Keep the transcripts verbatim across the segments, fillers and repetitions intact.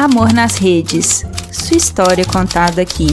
Amor nas Redes, sua história contada aqui.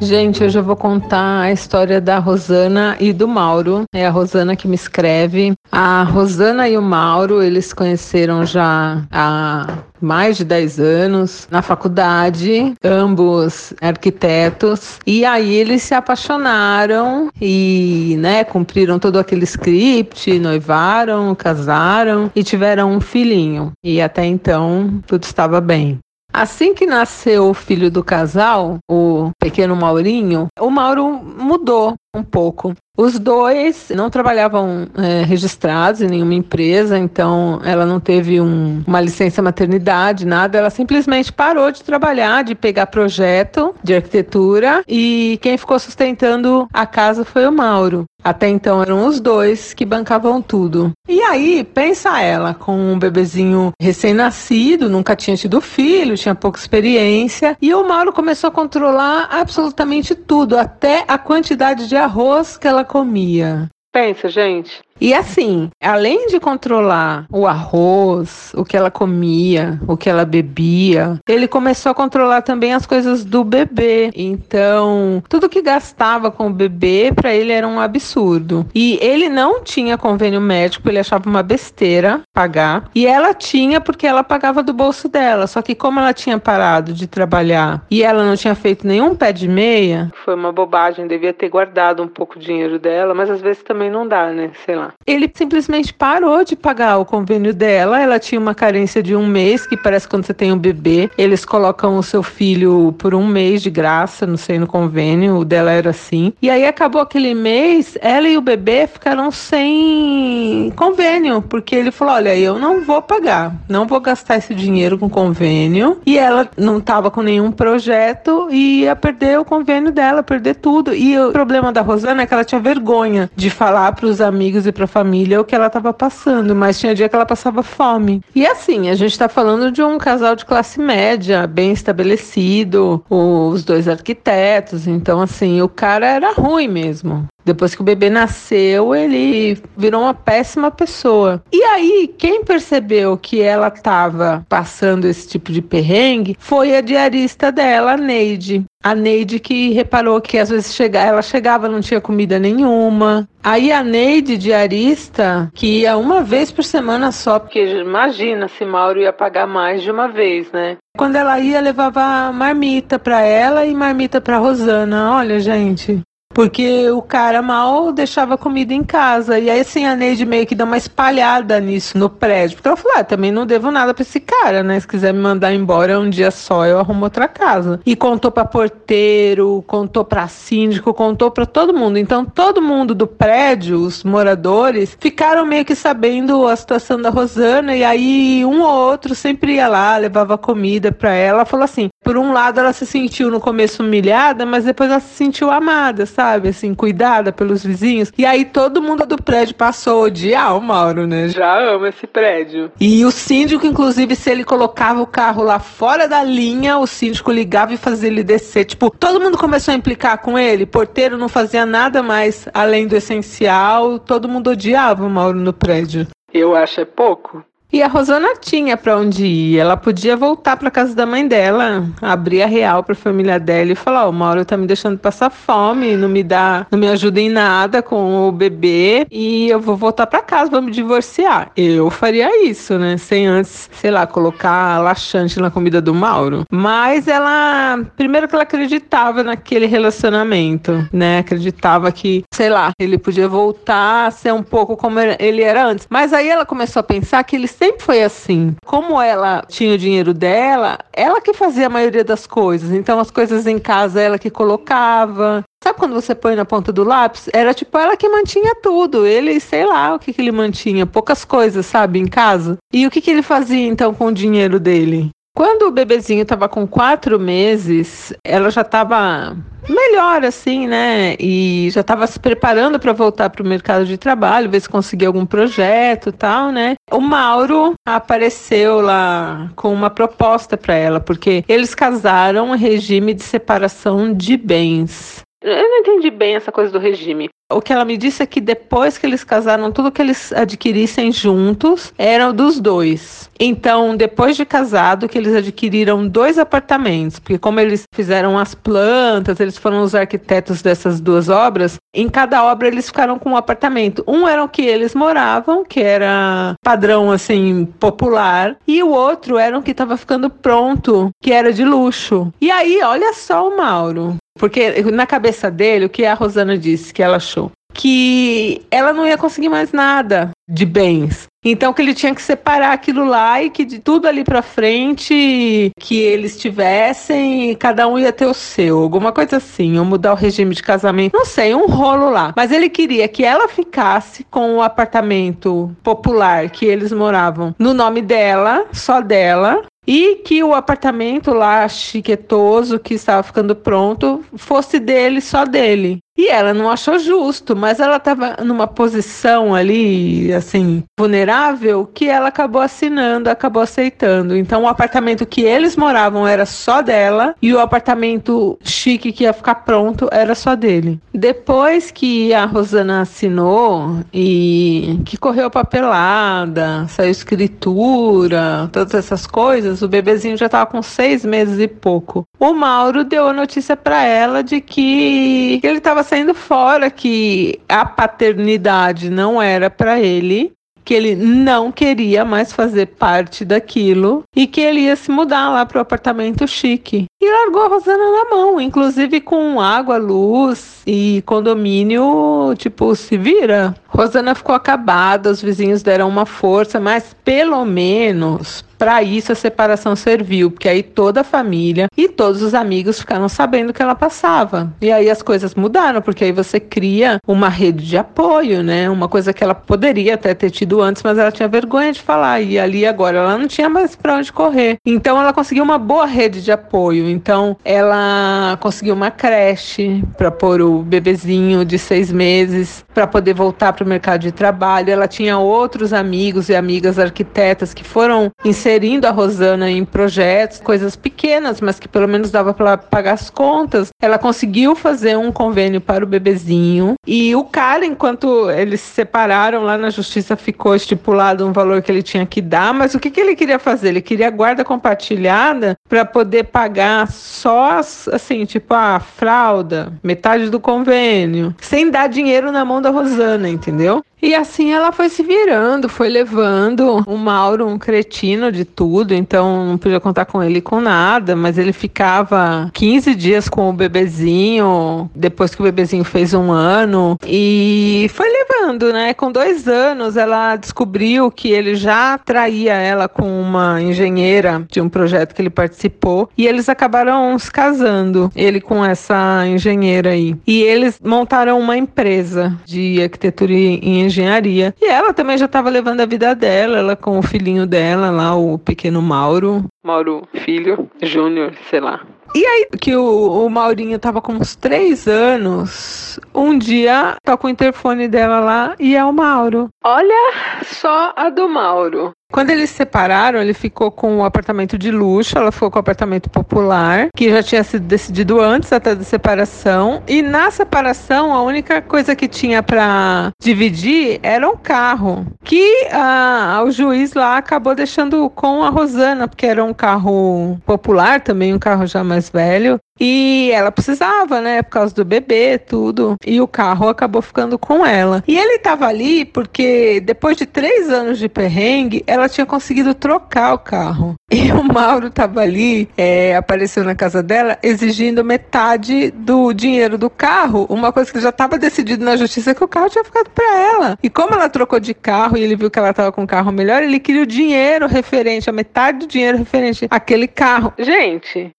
Gente, hoje eu vou contar a história da Rosana e do Mauro. É a Rosana que me escreve. A Rosana e o Mauro, eles conheceram já há mais de dez anos na faculdade, ambos arquitetos. E aí eles se apaixonaram e, né, cumpriram todo aquele script, noivaram, casaram e tiveram um filhinho. E até então tudo estava bem. Assim que nasceu o filho do casal, o pequeno Maurinho, o Mauro mudou um pouco. Os dois não trabalhavam é, registrados em nenhuma empresa, então ela não teve um, uma licença maternidade, nada. Ela simplesmente parou de trabalhar, de pegar projeto de arquitetura, e quem ficou sustentando a casa foi o Mauro. Até então eram os dois que bancavam tudo. E aí, pensa ela, com um bebezinho recém-nascido, nunca tinha tido filho, tinha pouca experiência, e o Mauro começou a controlar absolutamente tudo, até a quantidade de arroz que ela comia. Pensa, gente. E assim, além de controlar o arroz, o que ela comia, o que ela bebia, ele começou a controlar também as coisas do bebê. Então, tudo que gastava com o bebê, pra ele era um absurdo. E ele não tinha convênio médico, ele achava uma besteira pagar. E ela tinha, porque ela pagava do bolso dela. Só que como ela tinha parado de trabalhar e ela não tinha feito nenhum pé de meia, foi uma bobagem, devia ter guardado um pouco o dinheiro dela, mas às vezes também não dá, né? Sei lá. Ele simplesmente parou de pagar o convênio dela. Ela tinha uma carência de um mês, que parece quando você tem um bebê, eles colocam o seu filho por um mês de graça, não sei, no convênio. O dela era assim. E aí acabou aquele mês, ela e o bebê ficaram sem convênio, porque ele falou, olha, eu não vou pagar, não vou gastar esse dinheiro com convênio. E ela não estava com nenhum projeto e ia perder o convênio dela, perder tudo. E o problema da Rosana é que ela tinha vergonha de falar para os amigos e para a família o que ela estava passando, mas tinha dia que ela passava fome. E assim, a gente está falando de um casal de classe média, bem estabelecido, os dois arquitetos, então assim, o cara era ruim mesmo. Depois que o bebê nasceu, ele virou uma péssima pessoa. E aí, quem percebeu que ela estava passando esse tipo de perrengue foi a diarista dela, a Neide. A Neide que reparou que às vezes chega... ela chegava, não tinha comida nenhuma. Aí a Neide, diarista, que ia uma vez por semana só, porque imagina se Mauro ia pagar mais de uma vez, né? Quando ela ia, levava marmita para ela e marmita para Rosana. Olha, gente... porque o cara mal deixava comida em casa. E aí, assim, a Neide meio que dá uma espalhada nisso no prédio. Porque ela falou, ah, também não devo nada pra esse cara, né? Se quiser me mandar embora um dia só, eu arrumo outra casa. E contou pra porteiro, contou pra síndico, contou pra todo mundo. Então, todo mundo do prédio, os moradores, ficaram meio que sabendo a situação da Rosana. E aí, um ou outro sempre ia lá, levava comida pra ela. Falou assim, por um lado, ela se sentiu no começo humilhada, mas depois ela se sentiu amada, sabe? sabe, assim, cuidada pelos vizinhos. E aí todo mundo do prédio passou a odiar o Mauro, né? Já ama esse prédio. E o síndico, inclusive, se ele colocava o carro lá fora da linha, o síndico ligava e fazia ele descer. Tipo, todo mundo começou a implicar com ele, porteiro não fazia nada mais além do essencial, todo mundo odiava o Mauro no prédio. Eu acho é pouco. E a Rosana tinha pra onde ir, ela podia voltar pra casa da mãe dela, abrir a real pra família dela e falar, ó, o Mauro tá me deixando passar fome, não me dá, não me ajuda em nada com o bebê e eu vou voltar pra casa, vou me divorciar. Eu faria isso, né, sem antes, sei lá, colocar laxante na comida do Mauro. Mas ela, primeiro que ela acreditava naquele relacionamento, né, acreditava que, sei lá, ele podia voltar a ser um pouco como ele era antes. Mas aí ela começou a pensar que ele sempre foi assim. Como ela tinha o dinheiro dela, ela que fazia a maioria das coisas. Então as coisas em casa ela que colocava. Sabe quando você põe na ponta do lápis? Era tipo ela que mantinha tudo. Ele, sei lá o que que ele mantinha. Poucas coisas, sabe, em casa. E o que que ele fazia então com o dinheiro dele? Quando o bebezinho estava com quatro meses, ela já estava... melhor, assim, né? E já estava se preparando para voltar para o mercado de trabalho, ver se conseguia algum projeto e tal, né? O Mauro apareceu lá com uma proposta para ela, porque eles casaram em regime de separação de bens. Eu não entendi bem essa coisa do regime. O que ela me disse é que depois que eles casaram, tudo que eles adquirissem juntos era dos dois. Então, depois de casado, que eles adquiriram dois apartamentos, porque como eles fizeram as plantas, eles foram os arquitetos dessas duas obras, em cada obra eles ficaram com um apartamento. Um era o que eles moravam, que era padrão, assim, popular, e o outro era o que estava ficando pronto, que era de luxo. E aí, olha só o Mauro. Porque na cabeça dele, o que a Rosana disse, que ela achou, que ela não ia conseguir mais nada de bens. Então que ele tinha que separar aquilo lá e que de tudo ali pra frente que eles tivessem, cada um ia ter o seu, alguma coisa assim, ou mudar o regime de casamento, não sei, um rolo lá. Mas ele queria que ela ficasse com o apartamento popular que eles moravam no nome dela, só dela, e que o apartamento lá chiquetoso que estava ficando pronto fosse dele, só dele. E ela não achou justo, mas ela estava numa posição ali, assim, vulnerável, que ela acabou assinando, acabou aceitando. Então o apartamento que eles moravam era só dela e o apartamento chique que ia ficar pronto era só dele. Depois que a Rosana assinou e que correu papelada, saiu escritura, todas essas coisas, o bebezinho já estava com seis meses e pouco. O Mauro deu a notícia para ela de que ele estava saindo fora, que a paternidade não era para ele, que ele não queria mais fazer parte daquilo e que ele ia se mudar lá para o apartamento chique. E largou a Rosana na mão, inclusive com água, luz e condomínio, tipo, se vira. Rosana ficou acabada, os vizinhos deram uma força, mas pelo menos para isso a separação serviu, porque aí toda a família e todos os amigos ficaram sabendo o que ela passava. E aí as coisas mudaram, porque aí você cria uma rede de apoio, né? Uma coisa que ela poderia até ter tido antes, mas ela tinha vergonha de falar. E ali agora ela não tinha mais para onde correr. Então ela conseguiu uma boa rede de apoio. Então ela conseguiu uma creche para pôr o bebezinho de seis meses, para poder voltar para o mercado de trabalho. Ela tinha outros amigos e amigas arquitetas que foram inserindo a Rosana em projetos, coisas pequenas, mas que pelo menos dava para pagar as contas. Ela conseguiu fazer um convênio para o bebezinho e o cara, enquanto eles se separaram lá na justiça, ficou estipulado um valor que ele tinha que dar, mas o que, que ele queria fazer? Ele queria guarda compartilhada para poder pagar só, assim, tipo a fralda, metade do convênio, sem dar dinheiro na mão da Rosana, entendeu? E assim ela foi se virando, foi levando o Mauro, um cretino de tudo, então não podia contar com ele com nada, mas ele ficava quinze dias com o bebezinho, depois que o bebezinho fez um ano, e foi levando, né? Com dois anos ela descobriu que ele já traía ela com uma engenheira de um projeto que ele participou, e eles acabaram se casando, ele com essa engenheira aí. E eles montaram uma empresa de arquitetura e engenharia. E ela também já estava levando a vida dela, ela com o filhinho dela lá, o pequeno Mauro. Mauro Filho, Júnior, sei lá. E aí que o, o Maurinho tava com uns três anos, um dia toca o interfone dela lá e é o Mauro. Olha só a do Mauro. Quando eles se separaram, ele ficou com o apartamento de luxo, ela ficou com o apartamento popular, que já tinha sido decidido antes até da separação. E na separação, a única coisa que tinha para dividir era um carro, que ah, o juiz lá acabou deixando com a Rosana, porque era um carro popular também, um carro já mais velho. E ela precisava, né, por causa do bebê, tudo. E o carro acabou ficando com ela. E ele tava ali porque depois de três anos de perrengue, ela tinha conseguido trocar o carro. E o Mauro tava ali, é, apareceu na casa dela, exigindo metade do dinheiro do carro. Uma coisa que já tava decidido na justiça, que o carro tinha ficado pra ela. E como ela trocou de carro e ele viu que ela tava com um carro melhor, ele queria o dinheiro referente, a metade do dinheiro referente àquele carro. Gente...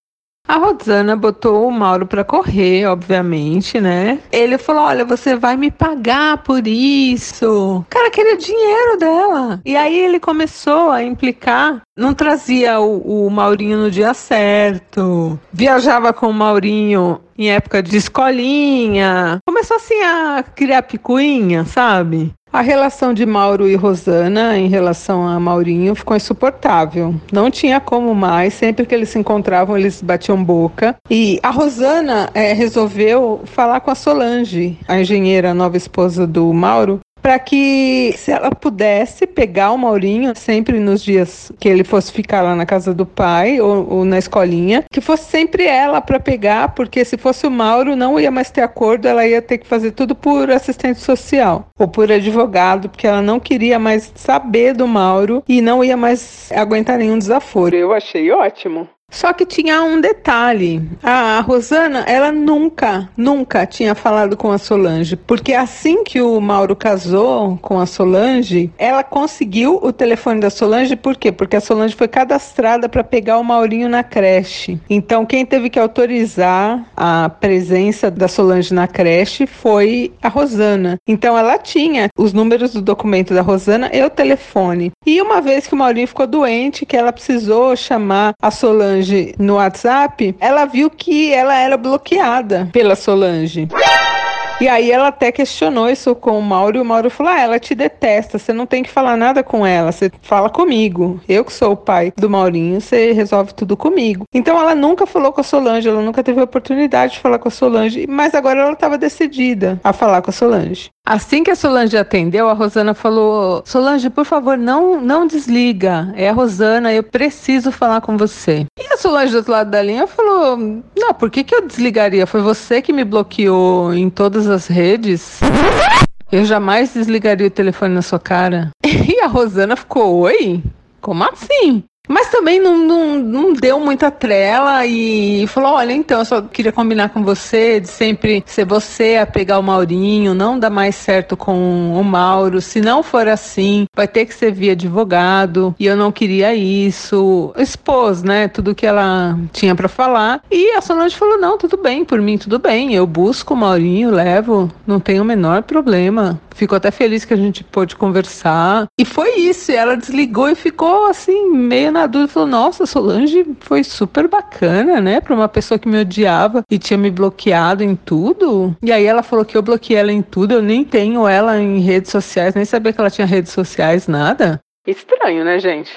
A Rosana botou o Mauro pra correr, obviamente, né? Ele falou, olha, você vai me pagar por isso. O cara queria dinheiro dela. E aí ele começou a implicar. Não trazia o, o Maurinho no dia certo. Viajava com o Maurinho em época de escolinha. Começou assim a criar picuinha, sabe? A relação de Mauro e Rosana em relação a Maurinho ficou insuportável. Não tinha como mais, sempre que eles se encontravam eles batiam boca. E a Rosana é, resolveu falar com a Solange, a engenheira, a nova esposa do Mauro, para que se ela pudesse pegar o Maurinho sempre nos dias que ele fosse ficar lá na casa do pai ou, ou na escolinha, que fosse sempre ela para pegar, porque se fosse o Mauro não ia mais ter acordo, ela ia ter que fazer tudo por assistente social ou por advogado, porque ela não queria mais saber do Mauro e não ia mais aguentar nenhum desaforo. Eu achei ótimo. Só que tinha um detalhe, a Rosana, ela nunca, nunca tinha falado com a Solange, porque assim que o Mauro casou com a Solange, ela conseguiu o telefone da Solange. Por quê? Porque a Solange foi cadastrada para pegar o Maurinho na creche. Então quem teve que autorizar a presença da Solange na creche foi a Rosana. Então ela tinha os números do documento da Rosana e o telefone. E uma vez que o Maurinho ficou doente, que ela precisou chamar a Solange no WhatsApp, ela viu que ela era bloqueada pela Solange. E aí ela até questionou isso com o Mauro, e o Mauro falou, ah, ela te detesta, você não tem que falar nada com ela, você fala comigo, eu que sou o pai do Maurinho, você resolve tudo comigo. Então ela nunca falou com a Solange, ela nunca teve a oportunidade de falar com a Solange, mas agora ela estava decidida a falar com a Solange. Assim que a Solange atendeu, a Rosana falou, Solange, por favor, não, não desliga, é a Rosana, eu preciso falar com você. E a Solange do outro lado da linha falou, não, por que que eu desligaria? Foi você que me bloqueou em todas as redes? Eu jamais desligaria o telefone na sua cara. E a Rosana ficou, oi? Como assim? Mas também não, não, não deu muita trela e falou, olha, então, eu só queria combinar com você de sempre ser você a pegar o Maurinho, não dá mais certo com o Mauro, se não for assim, vai ter que ser via advogado e eu não queria isso. Expôs, né, tudo que ela tinha pra falar e a Solange falou, não, tudo bem, por mim tudo bem, eu busco o Maurinho, levo, não tem o menor problema. Ficou até feliz que a gente pôde conversar. E foi isso, ela desligou e ficou assim, meio na dúvida, falou, nossa, Solange foi super bacana, né, pra uma pessoa que me odiava e tinha me bloqueado em tudo. E aí ela falou que eu bloqueei ela em tudo, eu nem tenho ela em redes sociais, nem sabia que ela tinha redes sociais, nada. Estranho, né, gente?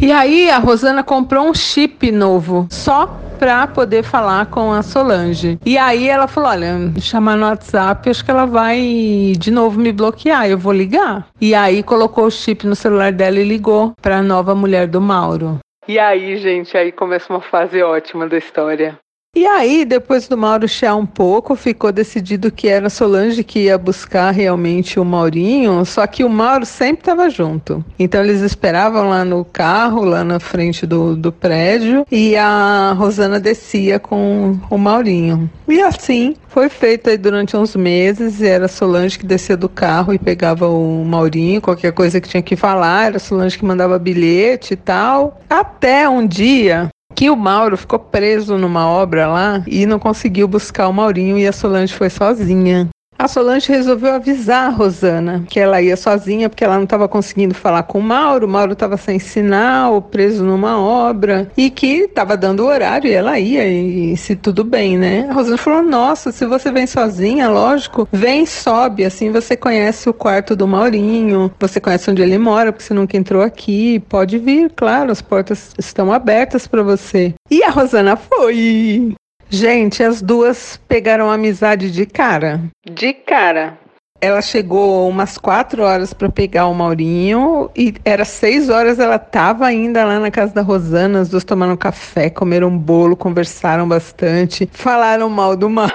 E aí a Rosana comprou um chip novo, só pra poder falar com a Solange. E aí ela falou, olha, chamar no WhatsApp, acho que ela vai de novo me bloquear, eu vou ligar. E aí colocou o chip no celular dela e ligou pra nova mulher do Mauro. E aí, gente, aí começa uma fase ótima da história. E aí, depois do Mauro chiar um pouco, ficou decidido que era a Solange que ia buscar realmente o Maurinho, só que o Mauro sempre estava junto. Então eles esperavam lá no carro, lá na frente do, do prédio, e a Rosana descia com o Maurinho. E assim, foi feito aí durante uns meses, e era a Solange que descia do carro e pegava o Maurinho, qualquer coisa que tinha que falar, era a Solange que mandava bilhete e tal. Até um dia que o Mauro ficou preso numa obra lá e não conseguiu buscar o Maurinho e a Solange foi sozinha. A Solange resolveu avisar a Rosana que ela ia sozinha porque ela não estava conseguindo falar com o Mauro, o Mauro estava sem sinal, preso numa obra e que estava dando horário e ela ia e, e se tudo bem, né? A Rosana falou, nossa, se você vem sozinha, lógico, vem, sobe, assim você conhece o quarto do Maurinho, você conhece onde ele mora porque você nunca entrou aqui, pode vir, claro, as portas estão abertas para você. E a Rosana foi... Gente, as duas pegaram amizade de cara. De cara. Ela chegou umas quatro horas para pegar o Maurinho e era seis horas, ela estava ainda lá na casa da Rosana, as duas tomaram café, comeram bolo, conversaram bastante, falaram mal do Mauro.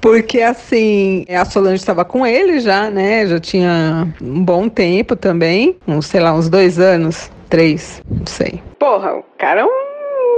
Porque assim, a Solange estava com ele já, né? Já tinha um bom tempo também, uns, sei lá, uns dois anos, três, não sei. Porra, o cara é um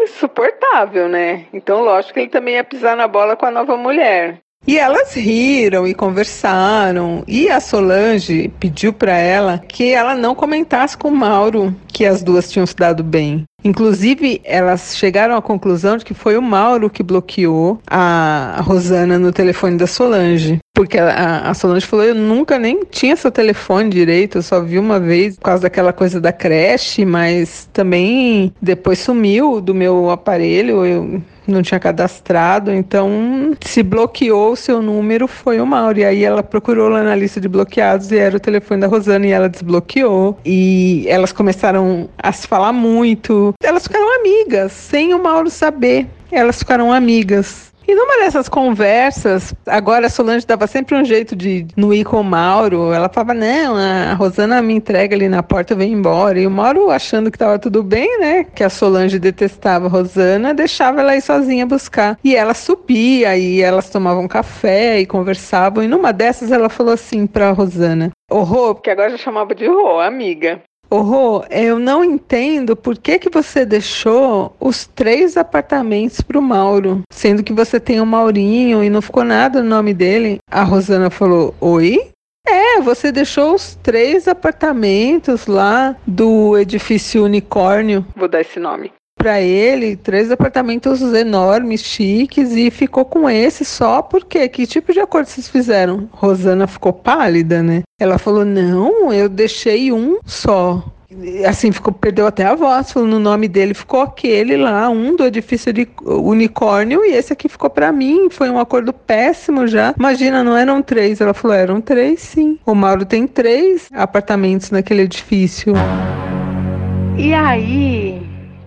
insuportável, né? Então, lógico que ele também ia pisar na bola com a nova mulher. E elas riram e conversaram. E a Solange pediu pra ela que ela não comentasse com o Mauro que as duas tinham se dado bem. Inclusive, elas chegaram à conclusão de que foi o Mauro que bloqueou a Rosana no telefone da Solange. Porque a, a Solange falou, eu nunca nem tinha seu telefone direito, eu só vi uma vez por causa daquela coisa da creche, mas também depois sumiu do meu aparelho, eu não tinha cadastrado, então se bloqueou o seu número foi o Mauro. E aí ela procurou lá na lista de bloqueados e era o telefone da Rosana e ela desbloqueou. E elas começaram a se falar muito. Elas ficaram amigas, sem o Mauro saber. Elas ficaram amigas. E numa dessas conversas, agora a Solange dava sempre um jeito de não ir com o Mauro. Ela falava, não, a Rosana me entrega ali na porta, eu venho embora. E o Mauro, achando que estava tudo bem, né? Que a Solange detestava a Rosana, deixava ela ir sozinha buscar. E ela subia, e elas tomavam café e conversavam. E numa dessas ela falou assim pra Rosana, ô Rô, porque agora já chamava de Rô, amiga. Ô Rô, eu não entendo por que que você deixou os três apartamentos pro Mauro, sendo que você tem o Maurinho e não ficou nada no nome dele. A Rosana falou, oi? É, você deixou os três apartamentos lá do edifício Unicórnio, vou dar esse nome, pra ele, três apartamentos enormes, chiques, e ficou com esse só porque, que tipo de acordo vocês fizeram? Rosana ficou pálida, né? Ela falou, não, eu deixei um só. Assim, ficou, perdeu até a voz, falou, no nome dele ficou aquele lá, um do edifício de Unicórnio, e esse aqui ficou pra mim, foi um acordo péssimo já. Imagina, não eram três? Ela falou, eram três sim. O Mauro tem três apartamentos naquele edifício. E aí...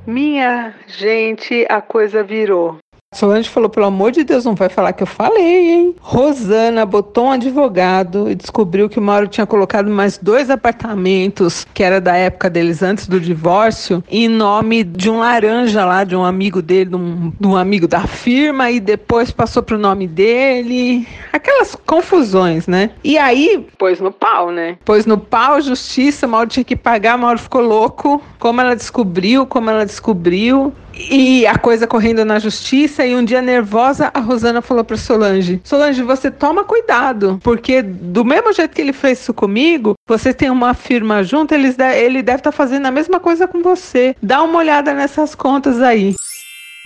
minha gente, a coisa virou. Solange falou, pelo amor de Deus, não vai falar que eu falei, hein? Rosana botou um advogado e descobriu que o Mauro tinha colocado mais dois apartamentos, que era da época deles antes do divórcio, em nome de um laranja lá, de um amigo dele, de um, de um amigo da firma, e depois passou pro nome dele. Aquelas confusões, né? E aí, pôs no pau, né? Pôs no pau, justiça, Mauro tinha que pagar, Mauro ficou louco. Como ela descobriu, como ela descobriu... E a coisa correndo na justiça, e um dia nervosa, a Rosana falou pra Solange, Solange, você toma cuidado, porque do mesmo jeito que ele fez isso comigo, você tem uma firma junto, ele deve estar fazendo a mesma coisa com você. Dá uma olhada nessas contas aí.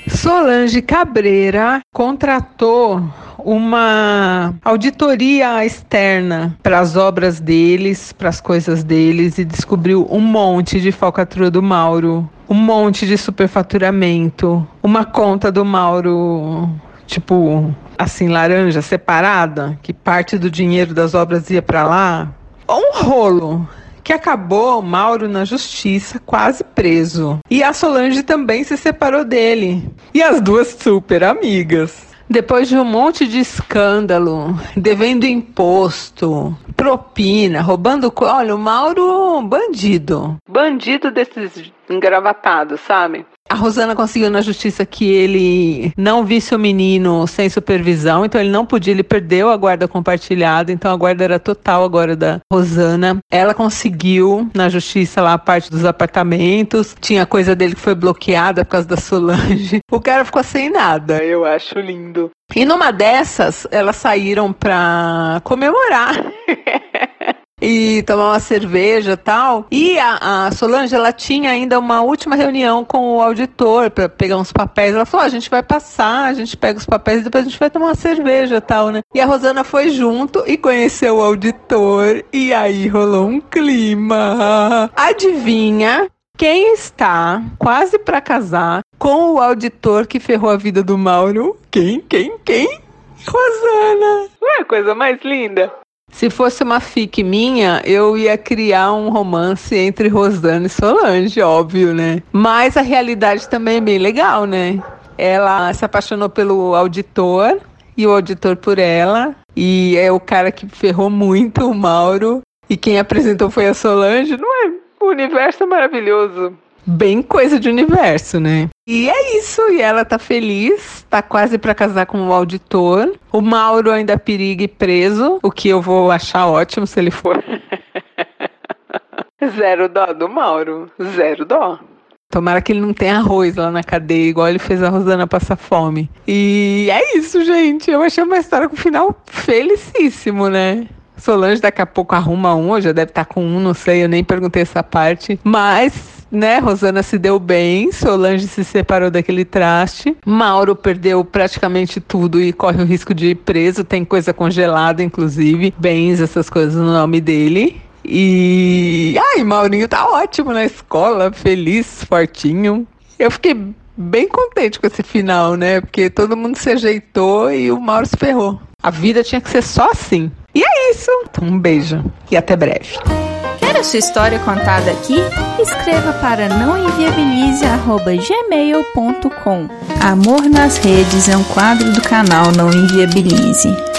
Solange Cabreira contratou uma auditoria externa para as obras deles, para as coisas deles, e descobriu um monte de falcatrua do Mauro, um monte de superfaturamento, uma conta do Mauro, tipo, assim, laranja, separada, que parte do dinheiro das obras ia para lá. Um rolo que acabou Mauro na justiça, quase preso. E a Solange também se separou dele. E as duas super amigas. Depois de um monte de escândalo, devendo imposto, propina, roubando... Olha, o Mauro, bandido. Bandido desses engravatados, sabe? A Rosana conseguiu na justiça que ele não visse o menino sem supervisão, então ele não podia, ele perdeu a guarda compartilhada, então a guarda era total agora da Rosana. Ela conseguiu na justiça lá a parte dos apartamentos, tinha coisa dele que foi bloqueada por causa da Solange. O cara ficou sem nada, eu acho lindo. E numa dessas, elas saíram pra comemorar. E tomar uma cerveja e tal. E a, a Solange, ela tinha ainda uma última reunião com o auditor para pegar uns papéis. Ela falou, oh, a gente vai passar, a gente pega os papéis e depois a gente vai tomar uma cerveja e tal, né? E a Rosana foi junto e conheceu o auditor. E aí rolou um clima. Adivinha quem está quase para casar com o auditor que ferrou a vida do Mauro? Quem, quem, quem? Rosana. Ué, coisa mais linda. Se fosse uma fic minha, eu ia criar um romance entre Rosana e Solange, óbvio, né? Mas a realidade também é bem legal, né? Ela se apaixonou pelo auditor e o auditor por ela. E é o cara que ferrou muito o Mauro. E quem apresentou foi a Solange. Não é? O universo é maravilhoso. Bem coisa de universo, né? E é isso, e ela tá feliz, tá quase pra casar com o auditor. O Mauro ainda perigue preso, o que eu vou achar ótimo se ele for. Zero dó do Mauro, zero dó. Tomara que ele não tenha arroz lá na cadeia, igual ele fez a Rosana passar fome. E é isso, gente, eu achei uma história com final felicíssimo, né? Solange daqui a pouco arruma um, eu já deve estar com um, não sei, eu nem perguntei essa parte, mas... né? Rosana se deu bem, Solange se separou daquele traste, Mauro perdeu praticamente tudo e corre o risco de ir preso, tem coisa congelada, inclusive, bens, essas coisas no nome dele. E... ai, Maurinho tá ótimo na escola, feliz, fortinho. Eu fiquei bem contente com esse final, né? Porque todo mundo se ajeitou e o Mauro se ferrou. A vida tinha que ser só assim. E é isso. Então, um beijo e até breve. Quer a sua história contada aqui? Escreva para não inviabilize arroba gmail ponto com. Amor nas Redes é um quadro do canal Não Inviabilize.